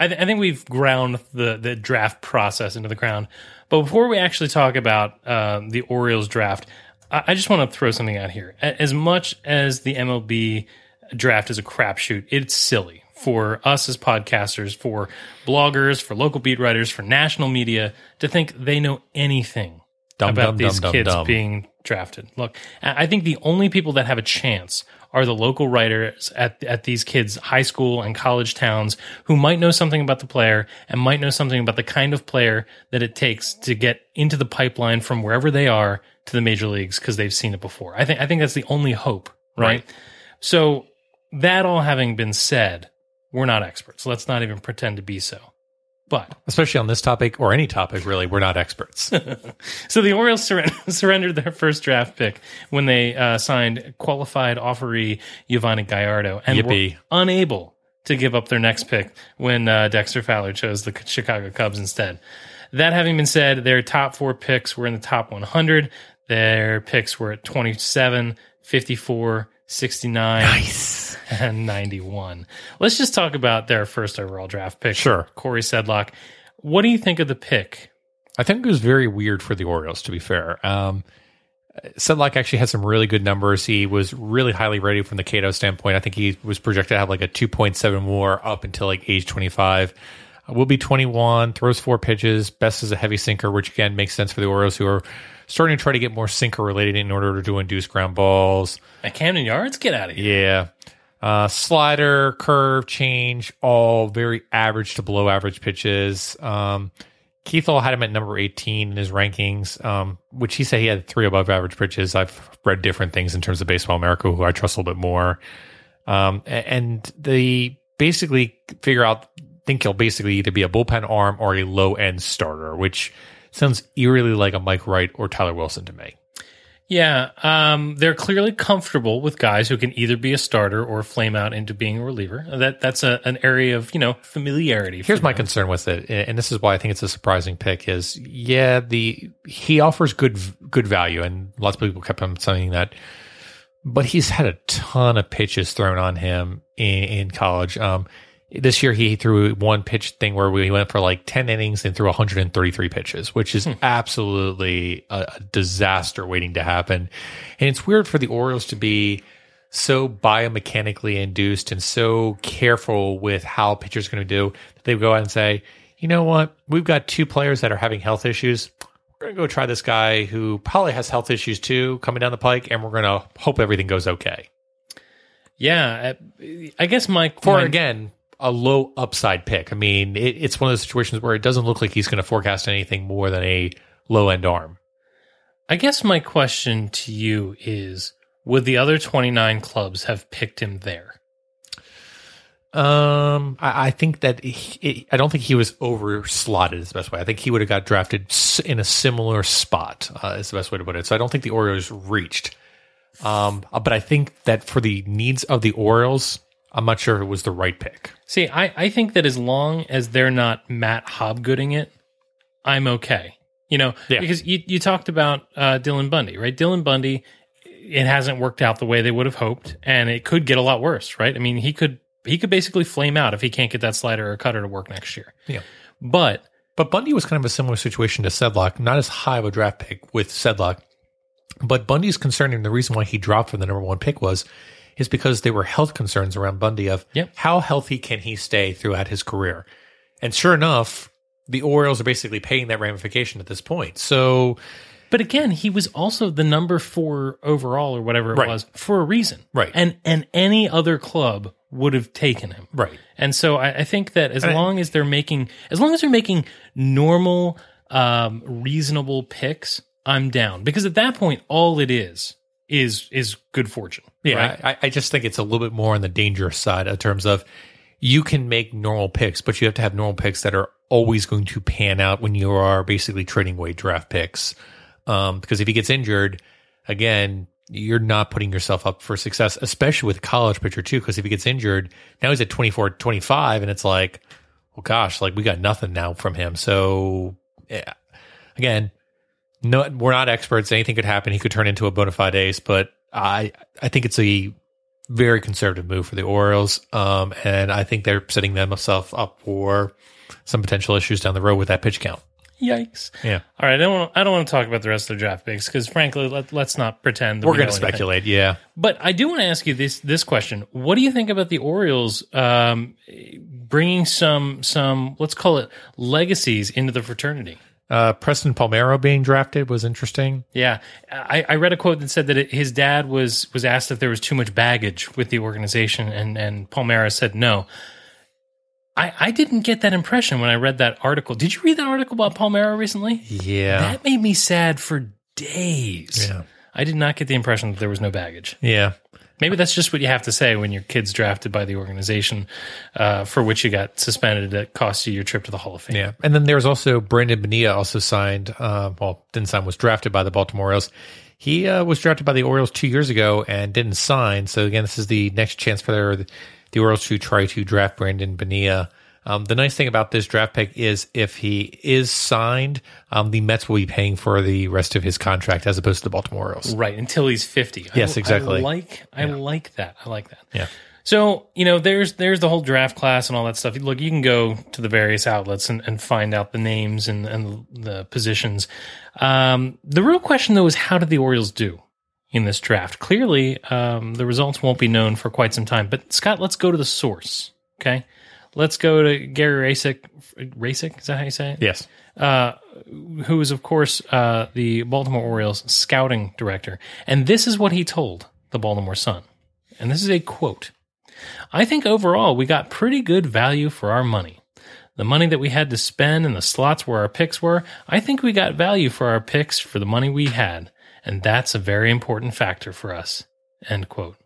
I think we've ground the draft process into the ground. But before we actually talk about the Orioles draft, I just want to throw something out here. As much as the MLB draft is a crapshoot, it's silly for us as podcasters, for bloggers, for local beat writers, for national media to think they know anything about these kids being drafted. Look, I think the only people that have a chance are the local writers at these kids' high school and college towns who might know something about the player and might know something about the kind of player that it takes to get into the pipeline from wherever they are to the major leagues because they've seen it before. I think that's the only hope, right? So that all having been said, we're not experts. Let's not even pretend to be so. But especially on this topic or any topic, really, we're not experts. So the Orioles surrendered their first draft pick when they signed qualified offeree Yovani Gallardo and were unable to give up their next pick when Dexter Fowler chose the Chicago Cubs instead. That having been said, their top four picks were in the top 100. Their picks were at 27, 54, 69, nice, and 91. Let's just talk about their first overall draft pick. Sure. Corey Sedlock. What do you think of the pick? I think it was very weird for the Orioles, to be fair. Sedlock actually had some really good numbers. He was really highly rated from the Cato standpoint. I think he was projected to have like a 2.7 WAR up until like age 25. Will be 21, throws four pitches, best as a heavy sinker, which again makes sense for the Orioles who are starting to try to get more sinker-related in order to induce ground balls. At Camden Yards? Get out of here. Yeah. Slider, curve, change, all very average to below average pitches. Keithel had him at number 18 in his rankings, which he said he had 3 above average pitches. I've read different things in terms of Baseball America, who I trust a little bit more. And they basically figure out, think he'll basically either be a bullpen arm or a low-end starter, which sounds eerily like a Mike Wright or Tyler Wilson to me. Yeah, they're clearly comfortable with guys who can either be a starter or flame out into being a reliever. That's an area of, familiarity. Here's my concern with it, and this is why I think it's a surprising pick, is, he offers good value, and lots of people kept him saying that. But he's had a ton of pitches thrown on him in college. This year he threw one pitch thing where we went for like 10 innings and threw 133 pitches, which is absolutely a disaster waiting to happen. And it's weird for the Orioles to be so biomechanically induced and so careful with how pitchers are going to do that they would go out and say, you know what, we've got 2 players that are having health issues. We're going to go try this guy who probably has health issues too coming down the pike, and we're going to hope everything goes okay. Yeah, I guess again, a low upside pick. I mean, it's one of those situations where it doesn't look like he's going to forecast anything more than a low-end arm. I guess my question to you is, would the other 29 clubs have picked him there? I think that I don't think he was over-slotted is the best way. I think he would have got drafted in a similar spot is the best way to put it. So I don't think the Orioles reached. But I think that for the needs of the Orioles, I'm not sure it was the right pick. See, I think that as long as they're not Matt Hobgooding it, I'm okay. Because you talked about Dylan Bundy, right? Dylan Bundy, it hasn't worked out the way they would have hoped, and it could get a lot worse, right? I mean, he could basically flame out if he can't get that slider or cutter to work next year. Yeah. But Bundy was kind of a similar situation to Sedlock, not as high of a draft pick with Sedlock. But Bundy's concerning. The reason why he dropped from the number 1 pick is because there were health concerns around Bundy of how healthy can he stay throughout his career. And sure enough, the Orioles are basically paying that ramification at this point. So, but again, he was also the number 4 overall or whatever it was for a reason. Right. And any other club would have taken him. Right. And so I think that as long as they're making normal, reasonable picks, I'm down. Because at that point, all it is good fortune. Yeah, right? I just think it's a little bit more on the dangerous side in terms of you can make normal picks, but you have to have normal picks that are always going to pan out when you are basically trading away draft picks. Because if he gets injured, again, you're not putting yourself up for success, especially with a college pitcher too, because if he gets injured, now he's at 24, 25, and it's like, well, gosh, like we got nothing now from him. So, yeah. Again, no, we're not experts. Anything could happen. He could turn into a bona fide ace, but I think it's a very conservative move for the Orioles, and I think they're setting themselves up for some potential issues down the road with that pitch count. Yikes! Yeah. All right. I don't want to talk about the rest of the draft picks because, frankly, let's not pretend that we're going to speculate. Anything. Yeah. But I do want to ask you this question: what do you think about the Orioles bringing some let's call it legacies into the fraternity? Preston Palmeiro being drafted was interesting. Yeah, I read a quote that said that his dad was asked if there was too much baggage with the organization, and Palmeiro said no. I didn't get that impression when I read that article. Did you read that article about Palmeiro recently? Yeah. That made me sad for days. Yeah. I did not get the impression that there was no baggage. Yeah. Maybe that's just what you have to say when your kid's drafted by the organization for which you got suspended that cost you your trip to the Hall of Fame. Yeah. And then there's also Brandon Bonilla also signed, was drafted by the Baltimore Orioles. He was drafted by the Orioles 2 years ago and didn't sign. So, again, this is the next chance for the Orioles to try to draft Brandon Bonilla. The nice thing about this draft pick is if he is signed, the Mets will be paying for the rest of his contract as opposed to the Baltimore Orioles. Right, until he's 50. Yes, exactly. I like that. Yeah. So, there's the whole draft class and all that stuff. Look, you can go to the various outlets and find out the names and the positions. The real question, though, is how did the Orioles do in this draft? Clearly, the results won't be known for quite some time. But, Scott, let's go to the source, okay? Let's go to Gary Racick, is that how you say it? Yes. Who is, of course, the Baltimore Orioles scouting director. And this is what he told the Baltimore Sun. And this is a quote. I think overall we got pretty good value for our money. The money that we had to spend and the slots where our picks were, I think we got value for our picks for the money we had, and that's a very important factor for us." End quote.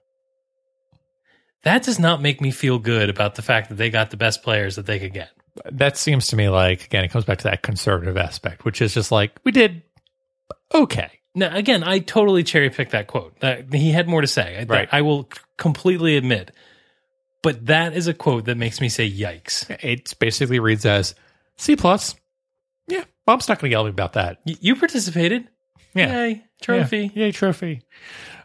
That does not make me feel good about the fact that they got the best players that they could get. That seems to me like, again, it comes back to that conservative aspect, which is just like, we did okay. Now, again, I totally cherry-picked that quote. He had more to say. Right. I will completely admit. But that is a quote that makes me say, yikes. It basically reads as, C+. Yeah, Bob's not going to yell at me about that. You participated. Yeah. Yay, trophy. Yeah. Yay, trophy.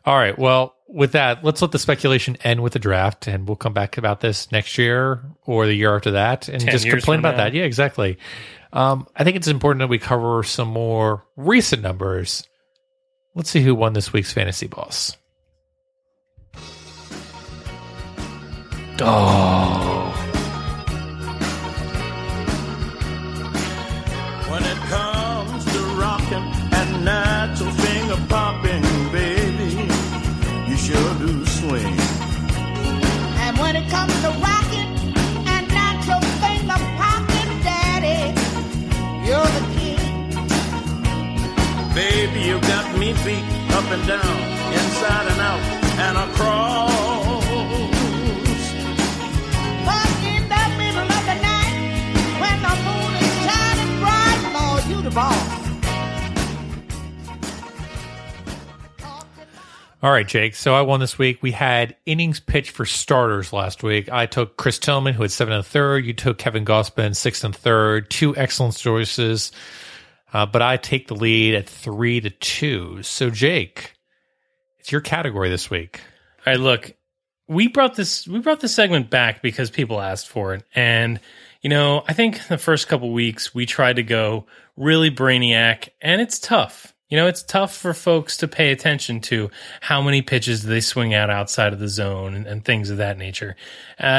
All right, well, with that, let's let the speculation end with the draft, and we'll come back about this next year or the year after that and just complain about that. Yeah, exactly. I think it's important that we cover some more recent numbers. Let's see who won this week's Fantasy Boss. Oh. When it comes to rocking and natural finger popping, baby, you sure do swing. And when it comes to rocking and natural finger popping, daddy, you're the king. Baby, you got me beat up and down, inside and out, and across. All right, Jake. So I won this week. We had innings pitched for starters last week. I took Chris Tillman, who had 7 1/3. You took Kevin Gausman, 6 1/3. Two excellent choices, but I take the lead at 3-2. So Jake, it's your category this week. All right, look, we brought this segment back because people asked for it, and you know, I think the first couple weeks we tried to go really brainiac, and it's tough. You know, it's tough for folks to pay attention to how many pitches they swing out outside of the zone and things of that nature.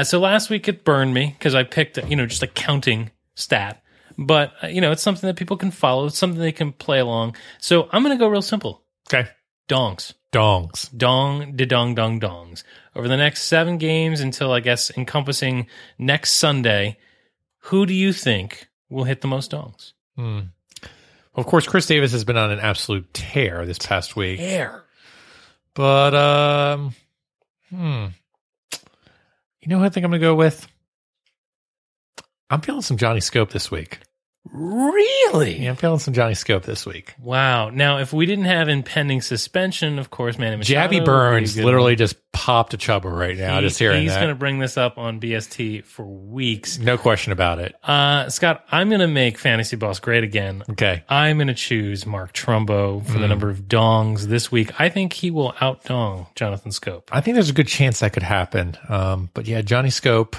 So last week it burned me because I picked, you know, just a counting stat. But, you know, it's something that people can follow. It's something they can play along. So I'm going to go real simple. Okay. Dongs. Dongs. Dong, de-dong, dong, dongs. Over the next 7 games until, I guess, encompassing next Sunday, who do you think will hit the most dongs? Well, of course, Chris Davis has been on an absolute tear this past week. But, you know who I think I'm going to go with? I'm feeling some Johnny Scope this week. Really? Yeah, I'm feeling some Johnny Scope this week. Wow. Now, if we didn't have impending suspension, of course, Manny Machado. Jabby Burns literally just popped a chubber right now. Just hearing he's that. He's going to bring this up on BST for weeks. No question about it. Scott, I'm going to make Fantasy Boss great again. Okay. I'm going to choose Mark Trumbo for the number of dongs this week. I think he will outdong Jonathan Scope. I think there's a good chance that could happen. But yeah, Johnny Scope.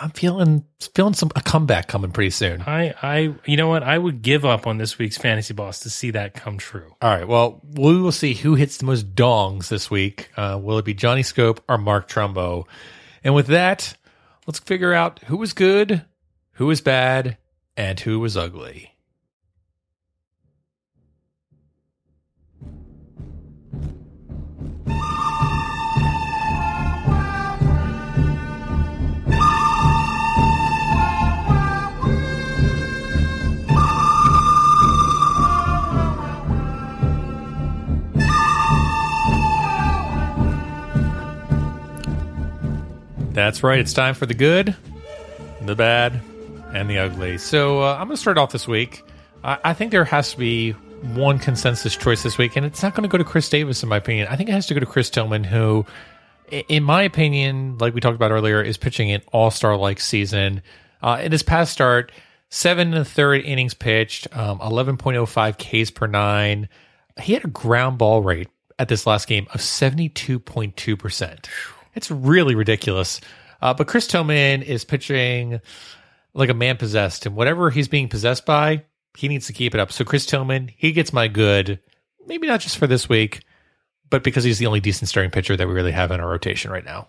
I'm feeling a comeback coming pretty soon. I you know what? I would give up on this week's Fantasy Boss to see that come true. All right. Well, we will see who hits the most dongs this week. Will it be Johnny Scope or Mark Trumbo? And with that, let's figure out who was good, who was bad, and who was ugly. That's right. It's time for the good, the bad, and the ugly. So I'm going to start off this week. I think there has to be one consensus choice this week, and it's not going to go to Chris Davis, in my opinion. I think it has to go to Chris Tillman, who, in my opinion, like we talked about earlier, is pitching an all-star-like season. In his past start, 7 1/3 innings pitched, 11.05 Ks per 9. He had a ground ball rate at this last game of 72.2%. It's really ridiculous. But Chris Tillman is pitching like a man possessed, and whatever he's being possessed by, he needs to keep it up. So Chris Tillman, he gets my good, maybe not just for this week, but because he's the only decent starting pitcher that we really have in our rotation right now.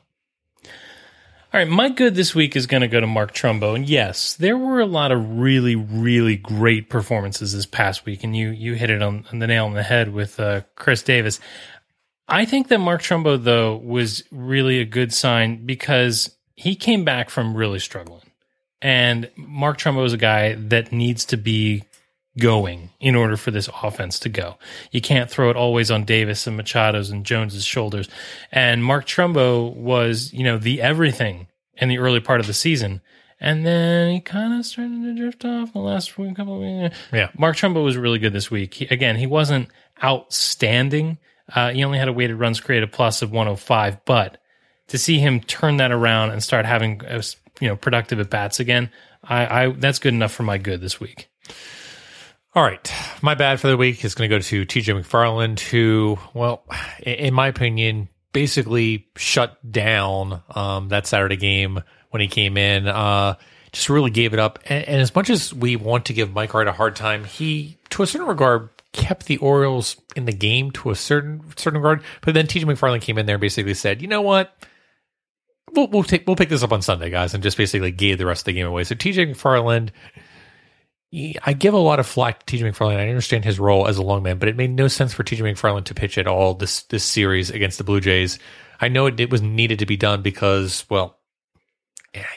All right, my good this week is going to go to Mark Trumbo. And yes, there were a lot of really, really great performances this past week, and you hit it on the nail on the head with Chris Davis. I think that Mark Trumbo, though, was really a good sign because he came back from really struggling. And Mark Trumbo is a guy that needs to be going in order for this offense to go. You can't throw it always on Davis and Machado's and Jones's shoulders. And Mark Trumbo was, you know, the everything in the early part of the season. And then he kind of started to drift off the last couple of weeks. Yeah. Mark Trumbo was really good this week. He wasn't outstanding. He only had a weighted runs created plus of 105, but to see him turn that around and start having, productive at bats again, I that's good enough for my good this week. All right. My bad for the week is going to go to TJ McFarland, who, well, in my opinion, basically shut down that Saturday game when he came in, just really gave it up. And as much as we want to give Mike Wright a hard time, he, to a certain regard, kept the Orioles in the game to a certain regard. But then TJ McFarland came in there and basically said, you know what? We'll pick this up on Sunday, guys, and just basically gave the rest of the game away. So TJ McFarland, I give a lot of flack to TJ McFarland. I understand his role as a long man, but it made no sense for TJ McFarland to pitch at all this series against the Blue Jays. I know it was needed to be done because, well,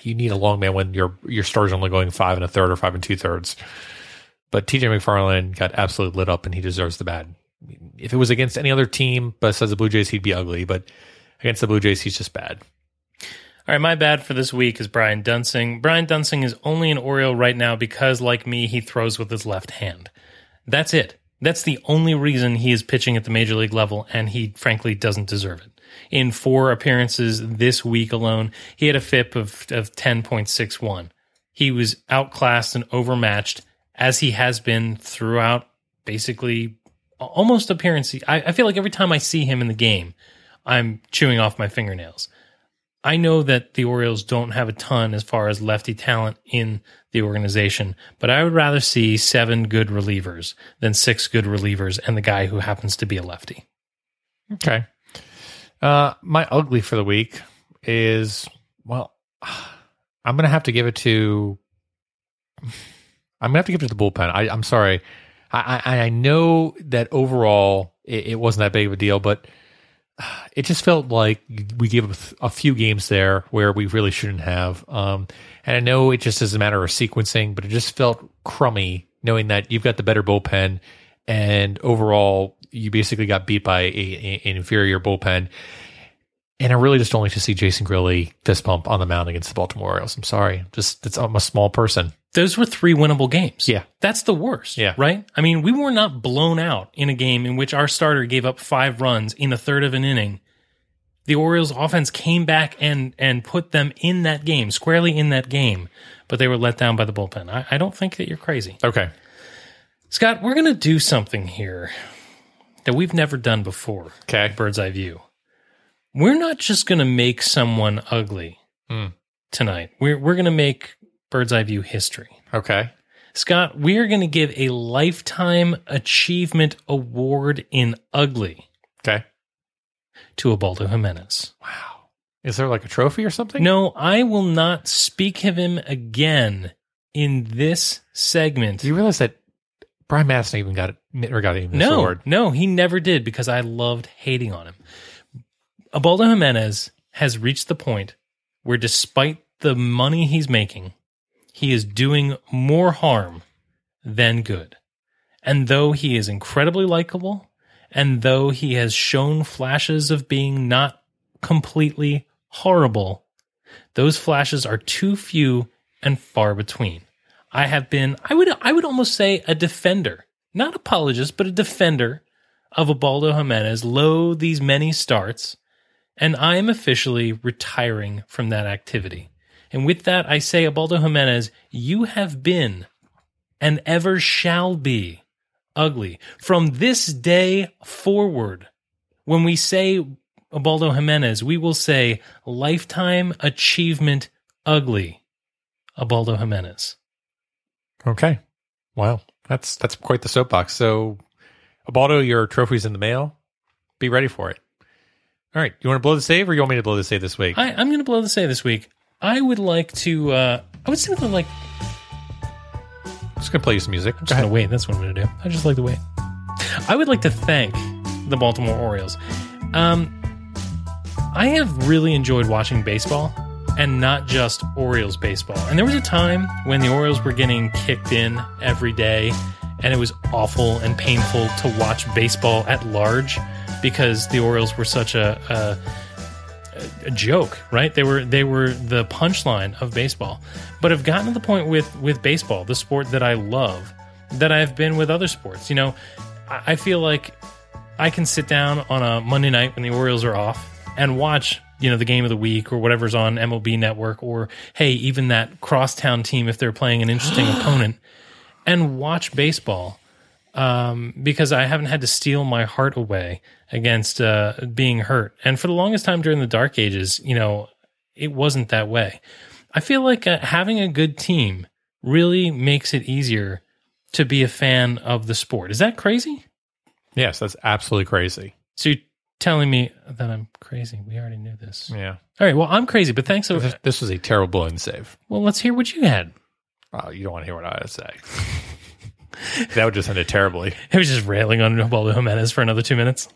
you need a long man when your star's only going 5 1/3 or 5 2/3. But TJ McFarland got absolutely lit up, and he deserves the bad. If it was against any other team besides the Blue Jays, he'd be ugly. But against the Blue Jays, he's just bad. All right, my bad for this week is Brian Dunsing. Brian Dunsing is only an Oriole right now because, like me, he throws with his left hand. That's it. That's the only reason he is pitching at the major league level, and he frankly doesn't deserve it. In 4 appearances this week alone, he had a FIP of 10.61. He was outclassed and overmatched, as he has been throughout basically almost appearance. I feel like every time I see him in the game, I'm chewing off my fingernails. I know that the Orioles don't have a ton as far as lefty talent in the organization, but I would rather see 7 good relievers than 6 good relievers and the guy who happens to be a lefty. Okay. My ugly for the week is, well, I'm going to have to give it to the bullpen. I'm sorry. I know that overall it wasn't that big of a deal, but it just felt like we gave up a few games there where we really shouldn't have. And I know it just is a matter of sequencing, but it just felt crummy knowing that you've got the better bullpen and overall you basically got beat by an inferior bullpen. And I really just don't like to see Jason Grilli fist pump on the mound against the Baltimore Orioles. I'm sorry. I'm a small person. Those were 3 winnable games. Yeah. That's the worst. Yeah. Right? I mean, we were not blown out in a game in which our starter gave up 5 runs in a third of an inning. The Orioles offense came back and put them in that game, squarely in that game, but they were let down by the bullpen. I don't think that you're crazy. Okay. Scott, we're going to do something here that we've never done before. Okay. Bird's Eye View. We're not just going to make someone ugly tonight. We're going to make Bird's Eye View history. Okay. Scott, we are going to give a Lifetime Achievement Award in Ugly. Okay. To Ubaldo Jimenez. Wow. Is there like a trophy or something? No, I will not speak of him again in this segment. Do you realize that Brian Madison even got this award? No, he never did because I loved hating on him. Ubaldo Jimenez has reached the point where, despite the money he's making, he is doing more harm than good. And though he is incredibly likable, and though he has shown flashes of being not completely horrible, those flashes are too few and far between. I have been, I would almost say a defender, not apologist, but a defender of Ubaldo Jimenez, lo these many starts, and I am officially retiring from that activity. And with that, I say, Ubaldo Jimenez, you have been and ever shall be ugly. From this day forward, when we say Ubaldo Jimenez, we will say Lifetime Achievement Ugly, Ubaldo Jimenez. Okay. Wow. That's quite the soapbox. So, Ubaldo, your trophy's in the mail. Be ready for it. All right. You want to blow the save or you want me to blow the save this week? I'm going to blow the save this week. I would like to, I would simply like... I'm just going to play you some music. I'm just going to wait. That's what I'm going to do. I just like to wait. I would like to thank the Baltimore Orioles. I have really enjoyed watching baseball and not just Orioles baseball. And there was a time when the Orioles were getting kicked in every day, and it was awful and painful to watch baseball at large because the Orioles were such a joke, right? They were the punchline of baseball. But I've gotten to the point with baseball, the sport that I love, that I've been with other sports. You know, I feel like I can sit down on a Monday night when the Orioles are off and watch, you know, the game of the week or whatever's on MLB Network, or, hey, even that crosstown team if they're playing an interesting opponent, and watch baseball because I haven't had to steal my heart away against being hurt. And for the longest time during the dark ages, you know, it wasn't that way. I feel like having a good team really makes it easier to be a fan of the sport. Is that crazy? Yes, that's absolutely crazy. So you're telling me that I'm crazy. We already knew this. Yeah. All right, well, I'm crazy, but thanks. This was a terrible unsave. Well, let's hear what you had. Oh, you don't want to hear what I had to say. That would just end it terribly. It was just railing on Ubaldo Jimenez for another 2 minutes.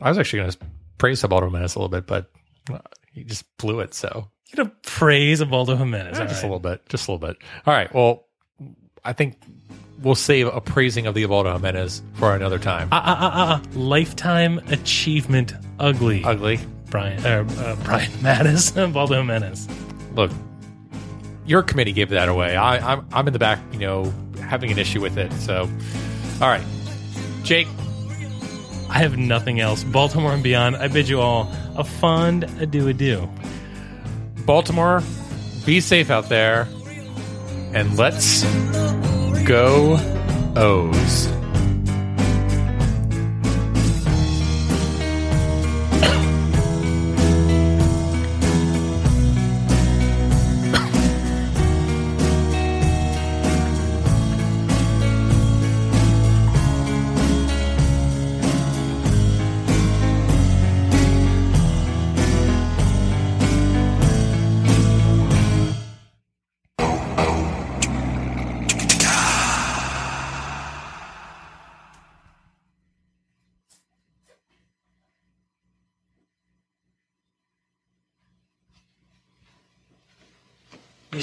I was actually going to praise Ubaldo Jimenez a little bit, but he just blew it, so. You're going to praise Ubaldo Jimenez. Yeah, just a little bit. All right, well, I think we'll save a praising of the Ubaldo Jimenez for another time. Lifetime achievement, ugly. Brian Mattis, Ubaldo Jimenez. Look, your committee gave that away. I'm in the back, you know, having an issue with it. So, all right, Jake, I have nothing else. Baltimore and beyond. I bid you all a fond adieu. Baltimore, be safe out there, and let's go O's. You're